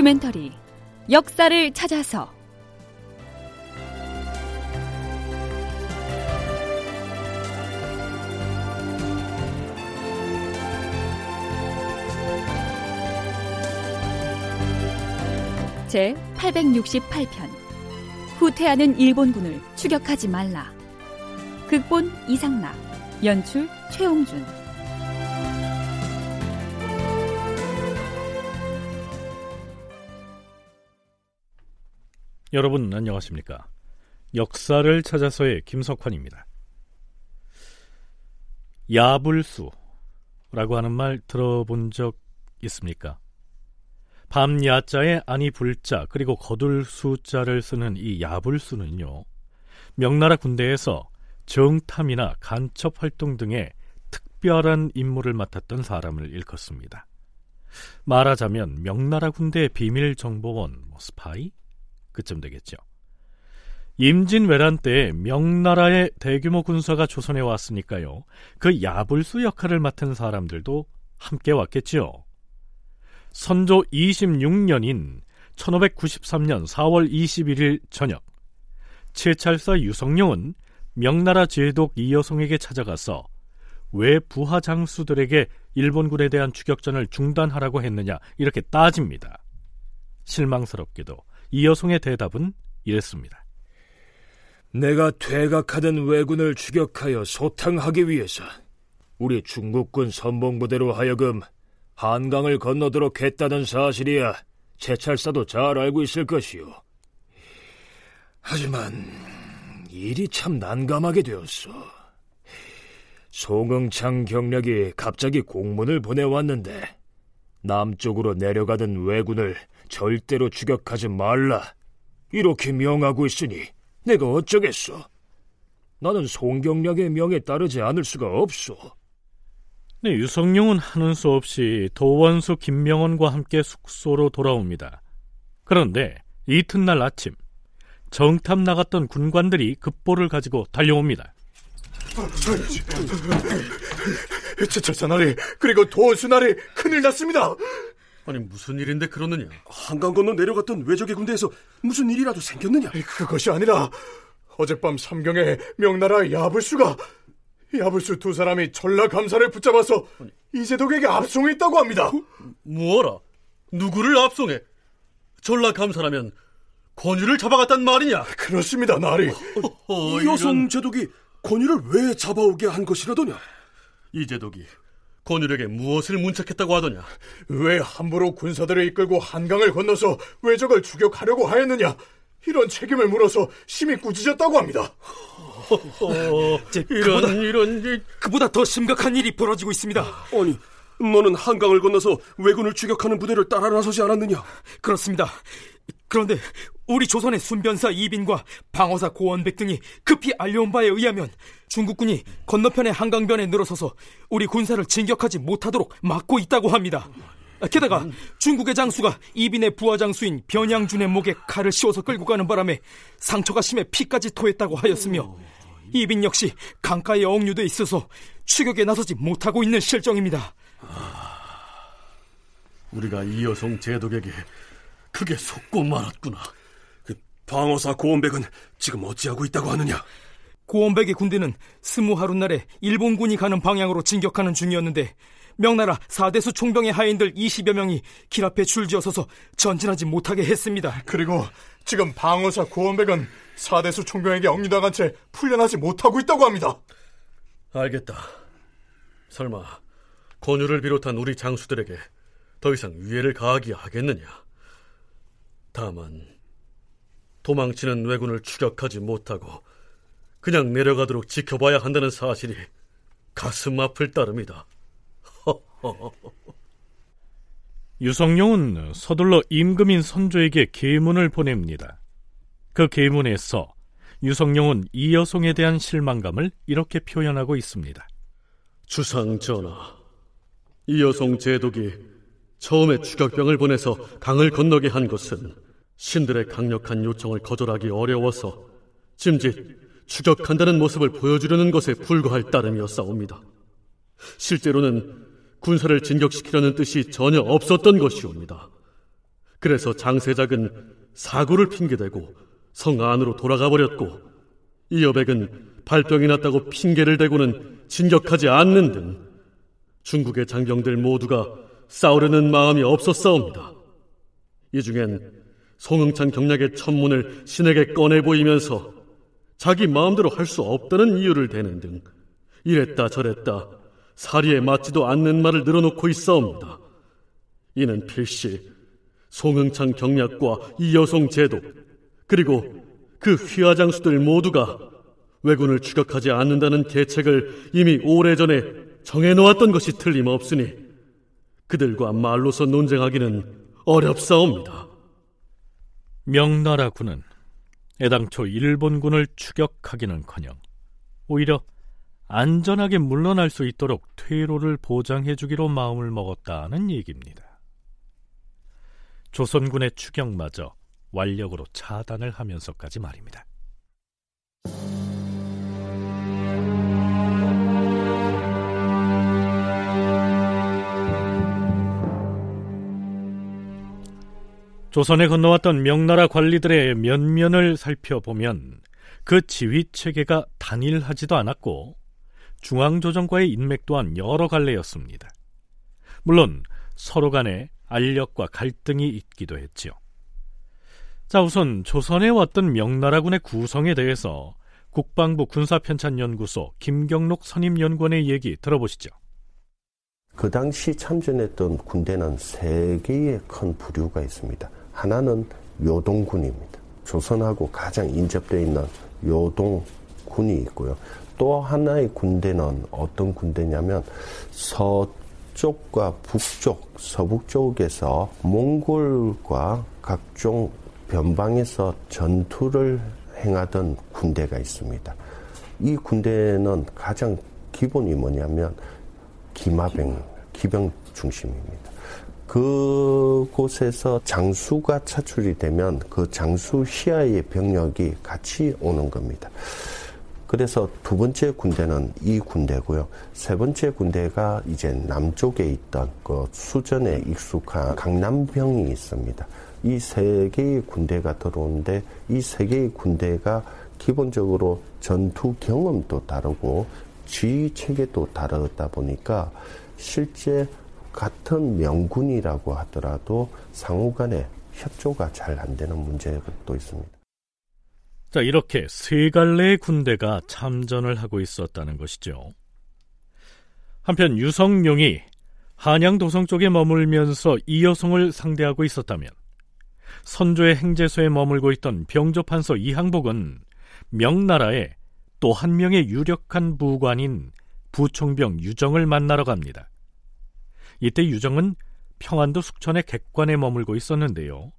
다큐멘터리 역사를 찾아서 제 868편 후퇴하는 일본군을 추격하지 말라. 극본 이상락, 연출 최홍준. 여러분 안녕하십니까? 역사를 찾아서의 김석환입니다. 야불수라고 하는 말 들어본 적 있습니까? 밤 야자에 아니 불자 그리고 거둘 수자를 쓰는 이 야불수는요, 명나라 군대에서 정탐이나 간첩 활동 등의 특별한 임무를 맡았던 사람을 일컫습니다. 말하자면 명나라 군대 비밀정보원, 스파이? 그쯤 되겠죠. 임진왜란 때 명나라의 대규모 군사가 조선에 왔으니까요, 그 야불수 역할을 맡은 사람들도 함께 왔겠지요. 선조 26년인 1593년 4월 21일 저녁, 채찰사 유성룡은 명나라 제독 이여송에게 찾아가서 왜 부하 장수들에게 일본군에 대한 추격전을 중단하라고 했느냐 이렇게 따집니다. 실망스럽게도 이여송의 대답은 이랬습니다. 내가 퇴각하던 왜군을 추격하여 소탕하기 위해서 우리 중국군 선봉부대로 하여금 한강을 건너도록 했다는 사실이야 채찰사도 잘 알고 있을 것이오. 하지만 일이 참 난감하게 되었소. 송응창 경략이 갑자기 공문을 보내왔는데 남쪽으로 내려가던 왜군을 절대로 추격하지 말라 이렇게 명하고 있으니 내가 어쩌겠소. 나는 송경략의 명에 따르지 않을 수가 없소. 네, 유성룡은 하는 수 없이 도원수 김명원과 함께 숙소로 돌아옵니다. 그런데 이튿날 아침, 정탐 나갔던 군관들이 급보를 가지고 달려옵니다. 제철사 나리 그리고 도원수 나리 큰일 났습니다. 아니 무슨 일인데 그러느냐? 한강 건너 내려갔던 외적의 군대에서 무슨 일이라도 생겼느냐? 그것이 아니라 어젯밤 삼경에 명나라 야불수가 야불수 두 사람이 전라감사를 붙잡아서 이재독에게 압송했다고 합니다. 뭐라? 누구를 압송해? 전라감사라면 권유를 잡아갔단 말이냐? 그렇습니다, 나리. 이여송 제독이 권유를 왜 잡아오게 한 것이라더냐? 이재독이 권유에게 무엇을 문책했다고 하더냐? 왜 함부로 군사들을 이끌고 한강을 건너서 왜적을 추격하려고 하였느냐? 이런 책임을 물어서 심히 꾸짖었다고 합니다. 그보다 더 심각한 일이 벌어지고 있습니다. 아니, 너는 한강을 건너서 왜군을 추격하는 부대를 따라 나서지 않았느냐? 그렇습니다. 그런데 우리 조선의 순변사 이빈과 방어사 고원백 등이 급히 알려온 바에 의하면 중국군이 건너편의 한강변에 늘어서서 우리 군사를 진격하지 못하도록 막고 있다고 합니다. 게다가 중국의 장수가 이빈의 부하장수인 변양준의 목에 칼을 씌워서 끌고 가는 바람에 상처가 심해 피까지 토했다고 하였으며, 이빈 역시 강가에 억류돼 있어서 추격에 나서지 못하고 있는 실정입니다. 우리가 이여송 제독에게 크게 속고 말았구나. 그 방어사 고원백은 지금 어찌하고 있다고 하느냐? 고원백의 군대는 스무하루 날에 일본군이 가는 방향으로 진격하는 중이었는데 명나라 사대수 총병의 하인들 20여 명이 길 앞에 줄지어서서 전진하지 못하게 했습니다. 그리고 지금 방어사 고원백은 사대수 총병에게 억류당한 채 풀려나지 못하고 있다고 합니다. 알겠다. 설마 권유를 비롯한 우리 장수들에게 더 이상 위해를 가하기 하겠느냐? 다만 도망치는 왜군을 추격하지 못하고 그냥 내려가도록 지켜봐야 한다는 사실이 가슴 아플 따름이다. 유성룡은 서둘러 임금인 선조에게 계문을 보냅니다. 그 계문에서 유성룡은 이여송에 대한 실망감을 이렇게 표현하고 있습니다. 주상 전하, 이여송 제독이 처음에 추격병을 보내서 강을 건너게 한 것은 신들의 강력한 요청을 거절하기 어려워서 짐짓 추격한다는 모습을 보여주려는 것에 불과할 따름이었사옵니다. 실제로는 군사를 진격시키려는 뜻이 전혀 없었던 것이옵니다. 그래서 장세작은 사고를 핑계대고 성 안으로 돌아가 버렸고, 이여백은 발병이 났다고 핑계를 대고는 진격하지 않는 등 중국의 장병들 모두가 싸우려는 마음이 없었사옵니다. 이 중엔 송응창 경략의 천문을 신에게 꺼내 보이면서 자기 마음대로 할 수 없다는 이유를 대는 등 이랬다 저랬다 사리에 맞지도 않는 말을 늘어놓고 있사옵니다. 이는 필시 송응창 경략과 이여송 제독, 그리고 그 휘하장수들 모두가 왜군을 추격하지 않는다는 계책을 이미 오래전에 정해놓았던 것이 틀림없으니 그들과 말로서 논쟁하기는 어렵사옵니다. 명나라군은 애당초 일본군을 추격하기는커녕 오히려 안전하게 물러날 수 있도록 퇴로를 보장해주기로 마음을 먹었다는 얘기입니다. 조선군의 추격마저 완력으로 차단을 하면서까지 말입니다. 조선에 건너왔던 명나라 관리들의 면면을 살펴보면 그 지휘체계가 단일하지도 않았고 중앙조정과의 인맥 또한 여러 갈래였습니다. 물론 서로 간에 알력과 갈등이 있기도 했지요. 자, 우선 조선에 왔던 명나라군의 구성에 대해서 국방부 군사편찬연구소 김경록 선임연구원의 얘기 들어보시죠. 그 당시 참전했던 군대는 세 개의 큰 부류가 있습니다. 하나는 요동군입니다. 조선하고 가장 인접되어 있는 요동군이 있고요. 또 하나의 군대는 어떤 군대냐면 서쪽과 북쪽, 서북쪽에서 몽골과 각종 변방에서 전투를 행하던 군대가 있습니다. 이 군대는 가장 기본이 뭐냐면 기병 중심입니다. 그곳에서 장수가 차출이 되면 그 장수 시야의 병력이 같이 오는 겁니다. 그래서 두 번째 군대는 이 군대고요. 세 번째 군대가 이제 남쪽에 있던 그 수전에 익숙한 강남병이 있습니다. 이 세 개의 군대가 들어오는데 이 세 개의 군대가 기본적으로 전투 경험도 다르고 지휘 체계도 다르다 보니까 실제 같은 명군이라고 하더라도 상호 간의 협조가 잘 안 되는 문제도 있습니다. 자, 이렇게 세 갈래의 군대가 참전을 하고 있었다는 것이죠. 한편 유성룡이 한양 도성 쪽에 머물면서 이여송을 상대하고 있었다면 선조의 행제소에 머물고 있던 병조판서 이항복은 명나라의 또 한 명의 유력한 부관인 부총병 유정을 만나러 갑니다. 이때 유정은 평안도 숙천의 객관에 머물고 있었는데요.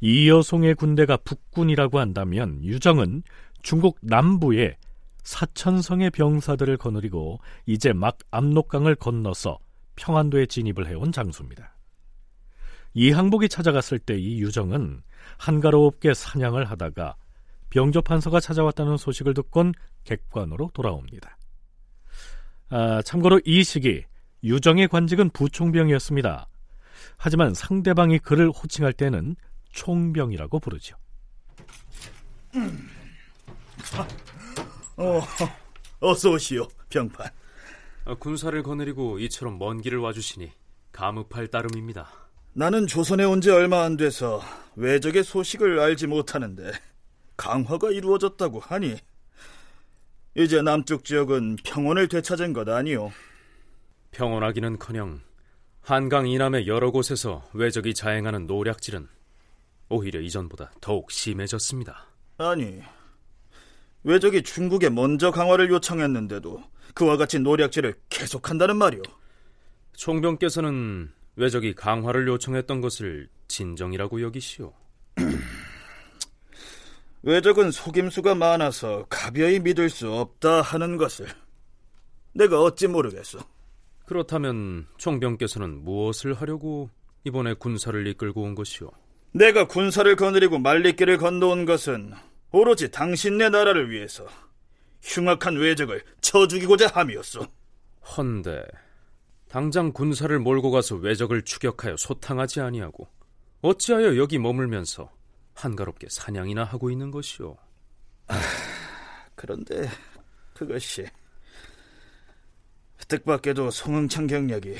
이여송의 군대가 북군이라고 한다면 유정은 중국 남부의 사천성의 병사들을 거느리고 이제 막 압록강을 건너서 평안도에 진입을 해온 장수입니다. 이항복이 찾아갔을 때 이 유정은 한가롭게 사냥을 하다가 병조판서가 찾아왔다는 소식을 듣곤 객관으로 돌아옵니다. 참고로 이 시기 유정의 관직은 부총병이었습니다. 하지만 상대방이 그를 호칭할 때는 총병이라고 부르죠. 어서 오시오, 병판. 군사를 거느리고 이처럼 먼 길을 와주시니 감읍할 따름입니다. 나는 조선에 온 지 얼마 안 돼서 외적의 소식을 알지 못하는데 강화가 이루어졌다고 하니 이제 남쪽 지역은 평온을 되찾은 것 아니오? 평온하기는커녕 한강 이남의 여러 곳에서 외적이 자행하는 노략질은 오히려 이전보다 더욱 심해졌습니다. 아니, 외적이 중국에 먼저 강화를 요청했는데도 그와 같이 노략질을 계속한다는 말이오? 총병께서는 외적이 강화를 요청했던 것을 진정이라고 여기시오. 외적은 속임수가 많아서 가벼이 믿을 수 없다 하는 것을 내가 어찌 모르겠소. 그렇다면 총병께서는 무엇을 하려고 이번에 군사를 이끌고 온 것이오? 내가 군사를 거느리고 말리길을 건너온 것은 오로지 당신네 나라를 위해서 흉악한 외적을 쳐죽이고자 함이었소. 헌데 당장 군사를 몰고 가서 외적을 추격하여 소탕하지 아니하고 어찌하여 여기 머물면서 한가롭게 사냥이나 하고 있는 것이오? 그런데 그것이 뜻밖에도 송응창 경력이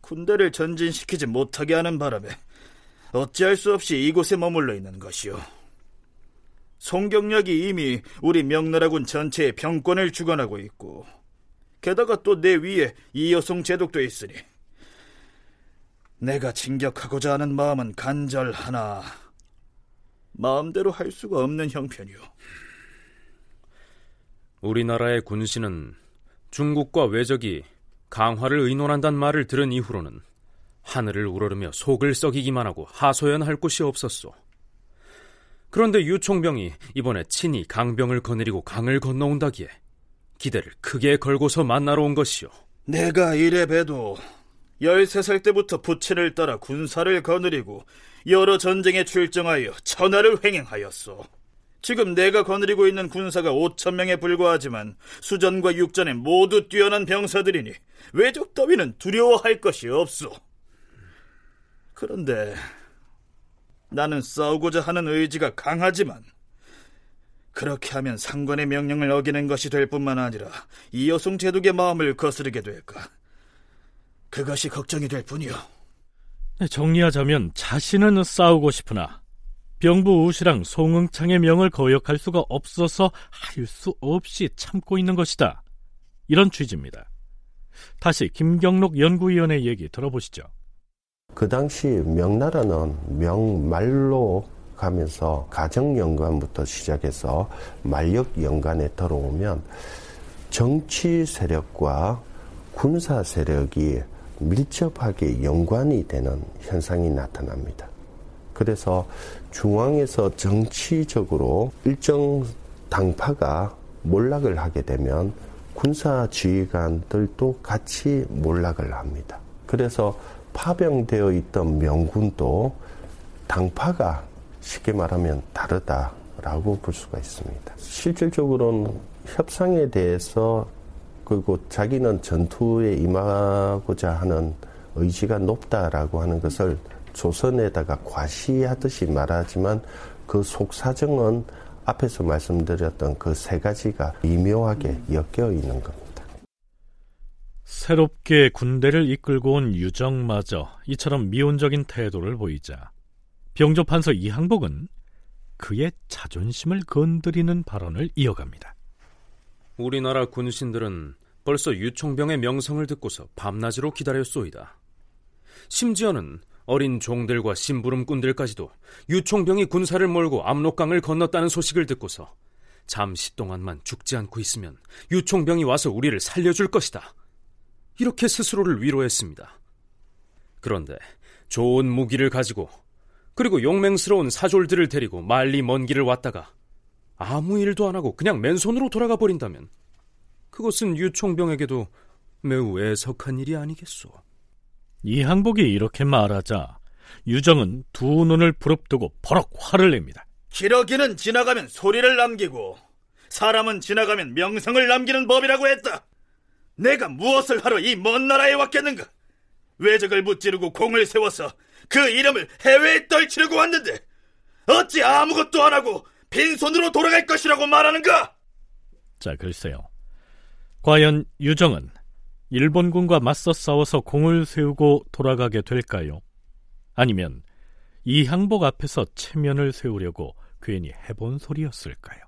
군대를 전진시키지 못하게 하는 바람에 어찌할 수 없이 이곳에 머물러 있는 것이오. 송경력이 이미 우리 명나라군 전체의 병권을 주관하고 있고 게다가 또 내 위에 이여송 제독도 있으니 내가 진격하고자 하는 마음은 간절하나 마음대로 할 수가 없는 형편이오. 우리나라의 군신은 중국과 외적이 강화를 의논한단 말을 들은 이후로는 하늘을 우러르며 속을 썩이기만 하고 하소연할 곳이 없었소. 그런데 유총병이 이번에 친히 강병을 거느리고 강을 건너온다기에 기대를 크게 걸고서 만나러 온 것이오. 내가 이래 봬도 13살 때부터 부친을 따라 군사를 거느리고 여러 전쟁에 출정하여 천하를 횡행하였소. 지금 내가 거느리고 있는 군사가 5,000명에 불과하지만 수전과 육전에 모두 뛰어난 병사들이니 외적 따위는 두려워할 것이 없소. 그런데 나는 싸우고자 하는 의지가 강하지만 그렇게 하면 상관의 명령을 어기는 것이 될 뿐만 아니라 이여송 제독의 마음을 거스르게 될까, 그것이 걱정이 될 뿐이요. 정리하자면 자신은 싸우고 싶으나 병부 우시랑 송응창의 명을 거역할 수가 없어서 할 수 없이 참고 있는 것이다, 이런 취지입니다. 다시 김경록 연구위원의 얘기 들어보시죠. 그 당시 명나라는 명말로 가면서 가정연관부터 시작해서 만력연관에 들어오면 정치 세력과 군사 세력이 밀접하게 연관이 되는 현상이 나타납니다. 그래서 중앙에서 정치적으로 일정 당파가 몰락을 하게 되면 군사 지휘관들도 같이 몰락을 합니다. 그래서 파병되어 있던 명군도 당파가 쉽게 말하면 다르다라고 볼 수가 있습니다. 실질적으로는 협상에 대해서 그리고 자기는 전투에 임하고자 하는 의지가 높다라고 하는 것을 조선에다가 과시하듯이 말하지만 그 속사정은 앞에서 말씀드렸던 그 세 가지가 미묘하게 엮여 있는 겁니다. 새롭게 군대를 이끌고 온 유정마저 이처럼 미온적인 태도를 보이자 병조판서 이항복은 그의 자존심을 건드리는 발언을 이어갑니다. 우리나라 군신들은 벌써 유총병의 명성을 듣고서 밤낮으로 기다렸소이다. 심지어는 어린 종들과 심부름꾼들까지도 유총병이 군사를 몰고 압록강을 건넜다는 소식을 듣고서 잠시 동안만 죽지 않고 있으면 유총병이 와서 우리를 살려줄 것이다, 이렇게 스스로를 위로했습니다. 그런데 좋은 무기를 가지고 그리고 용맹스러운 사졸들을 데리고 말리 먼 길을 왔다가 아무 일도 안 하고 그냥 맨손으로 돌아가 버린다면 그것은 유총병에게도 매우 애석한 일이 아니겠소. 이항복이 이렇게 말하자 유정은 두 눈을 부릅뜨고 버럭 화를 냅니다. 기러기는 지나가면 소리를 남기고 사람은 지나가면 명성을 남기는 법이라고 했다. 내가 무엇을 하러 이 먼 나라에 왔겠는가? 외적을 무찌르고 공을 세워서 그 이름을 해외에 떨치려고 왔는데 어찌 아무것도 안 하고 빈손으로 돌아갈 것이라고 말하는가? 자, 글쎄요. 과연 유정은 일본군과 맞서 싸워서 공을 세우고 돌아가게 될까요? 아니면 이항복 앞에서 체면을 세우려고 괜히 해본 소리였을까요?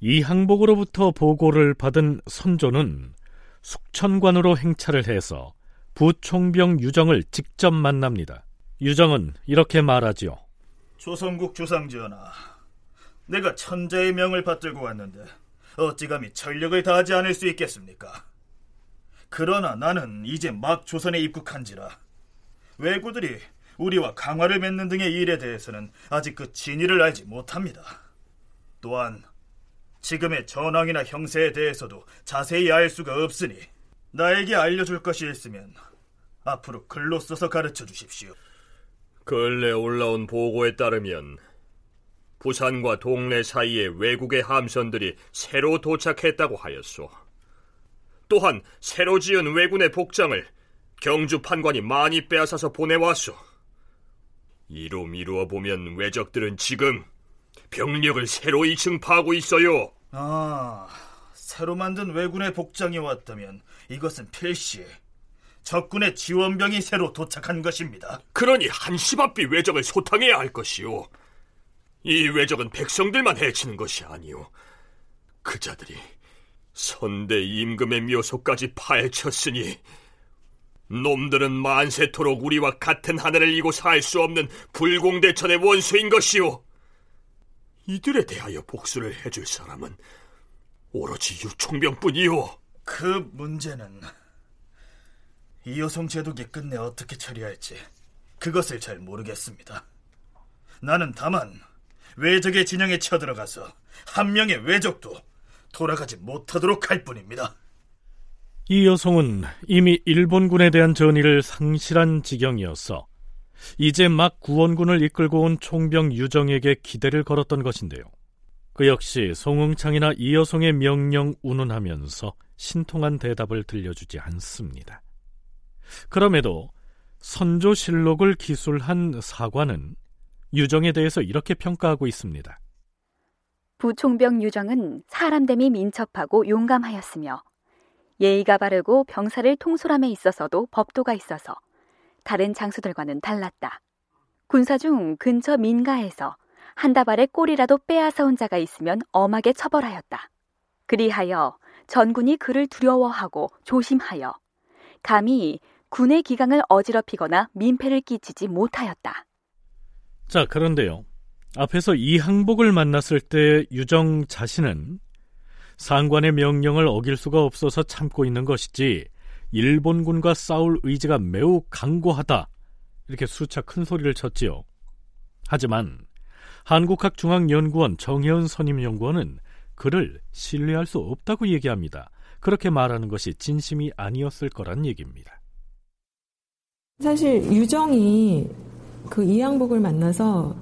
이항복으로부터 보고를 받은 선조는 숙천관으로 행차를 해서 부총병 유정을 직접 만납니다. 유정은 이렇게 말하지요. 조선국 조상지연아, 내가 천자의 명을 받들고 왔는데 어찌 감히 전력을 다하지 않을 수 있겠습니까? 그러나 나는 이제 막 조선에 입국한지라 왜구들이 우리와 강화를 맺는 등의 일에 대해서는 아직 그 진위를 알지 못합니다. 또한 지금의 전황이나 형세에 대해서도 자세히 알 수가 없으니 나에게 알려줄 것이 있으면 앞으로 글로 써서 가르쳐 주십시오. 근래 올라온 보고에 따르면 부산과 동래 사이에 외국의 함선들이 새로 도착했다고 하였소. 또한 새로 지은 왜군의 복장을 경주 판관이 많이 빼앗아서 보내왔소. 이로 미루어 보면 왜적들은 지금 병력을 새로이 증파하고 있어요. 아, 새로 만든 왜군의 복장이 왔다면 이것은 필시 적군의 지원병이 새로 도착한 것입니다. 그러니 한시바삐 왜적을 소탕해야 할 것이오. 이 왜적은 백성들만 해치는 것이 아니오. 그자들이 선대 임금의 묘소까지 파헤쳤으니 놈들은 만세토록 우리와 같은 하늘을 이고 살 수 없는 불공대천의 원수인 것이오. 이들에 대하여 복수를 해줄 사람은 오로지 유총병뿐이오. 그 문제는 이여송 제독이 끝내 어떻게 처리할지 그것을 잘 모르겠습니다. 나는 다만 왜적의 진영에 쳐들어가서 한 명의 왜적도 돌아가지 못하도록 할 뿐입니다. 이여송은 이미 일본군에 대한 전의를 상실한 지경이어서 이제 막 구원군을 이끌고 온 총병 유정에게 기대를 걸었던 것인데요. 그 역시 송응창이나 이여송의 명령 운운하면서 신통한 대답을 들려주지 않습니다. 그럼에도 선조실록을 기술한 사관은 유정에 대해서 이렇게 평가하고 있습니다. 부총병 유정은 사람됨이 민첩하고 용감하였으며 예의가 바르고 병사를 통솔함에 있어서도 법도가 있어서 다른 장수들과는 달랐다. 군사 중 근처 민가에서 한 다발의 꼴이라도 빼앗아온 자가 있으면 엄하게 처벌하였다. 그리하여 전군이 그를 두려워하고 조심하여 감히 군의 기강을 어지럽히거나 민폐를 끼치지 못하였다. 자, 그런데요. 앞에서 이항복을 만났을 때 유정 자신은 상관의 명령을 어길 수가 없어서 참고 있는 것이지 일본군과 싸울 의지가 매우 강고하다, 이렇게 수차 큰 소리를 쳤지요. 하지만 한국학중앙연구원 정혜은 선임연구원은 그를 신뢰할 수 없다고 얘기합니다. 그렇게 말하는 것이 진심이 아니었을 거란 얘기입니다. 사실 유정이 그 이항복을 만나서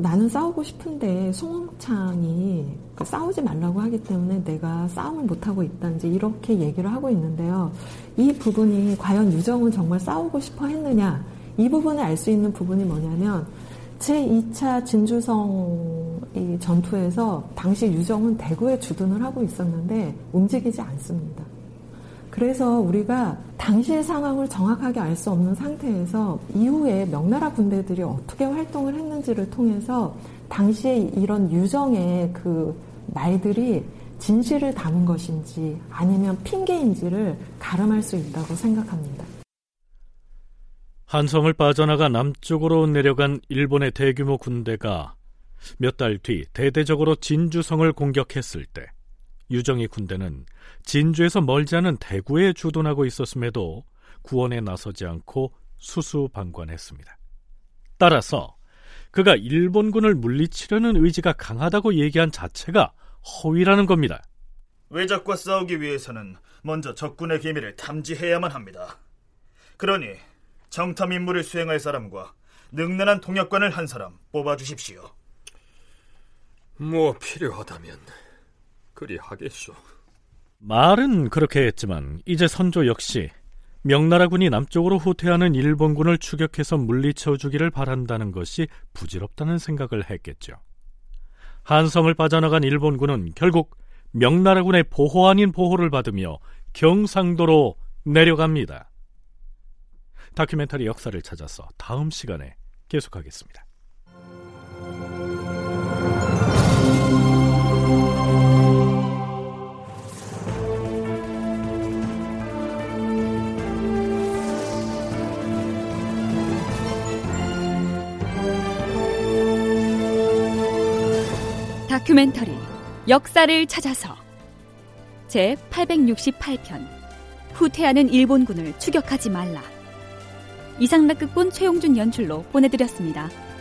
나는 싸우고 싶은데 송응창이 싸우지 말라고 하기 때문에 내가 싸움을 못하고 있다든지 이렇게 얘기를 하고 있는데요. 이 부분이 과연 유정은 정말 싸우고 싶어 했느냐, 이 부분을 알 수 있는 부분이 뭐냐면 제2차 진주성 이 전투에서 당시 유정은 대구에 주둔을 하고 있었는데 움직이지 않습니다. 그래서 우리가 당시의 상황을 정확하게 알 수 없는 상태에서 이후에 명나라 군대들이 어떻게 활동을 했는지를 통해서 당시의 이런 유정의 그 말들이 진실을 담은 것인지 아니면 핑계인지를 가름할 수 있다고 생각합니다. 한성을 빠져나가 남쪽으로 내려간 일본의 대규모 군대가 몇 달 뒤 대대적으로 진주성을 공격했을 때 유정의 군대는 진주에서 멀지 않은 대구에 주둔하고 있었음에도 구원에 나서지 않고 수수방관했습니다. 따라서 그가 일본군을 물리치려는 의지가 강하다고 얘기한 자체가 허위라는 겁니다. 왜적과 싸우기 위해서는 먼저 적군의 기밀을 탐지해야만 합니다. 그러니 정탐 임무를 수행할 사람과 능란한 동역관을 한 사람 뽑아주십시오. 뭐 필요하다면 그리 하겠소. 말은 그렇게 했지만 이제 선조 역시 명나라군이 남쪽으로 후퇴하는 일본군을 추격해서 물리쳐주기를 바란다는 것이 부질없다는 생각을 했겠죠. 한성을 빠져나간 일본군은 결국 명나라군의 보호 아닌 보호를 받으며 경상도로 내려갑니다. 다큐멘터리 역사를 찾아서 다음 시간에 계속하겠습니다. 다큐멘터리 역사를 찾아서 제868편 후퇴하는 일본군을 추격하지 말라. 이상락 극본 최용준 연출로 보내드렸습니다.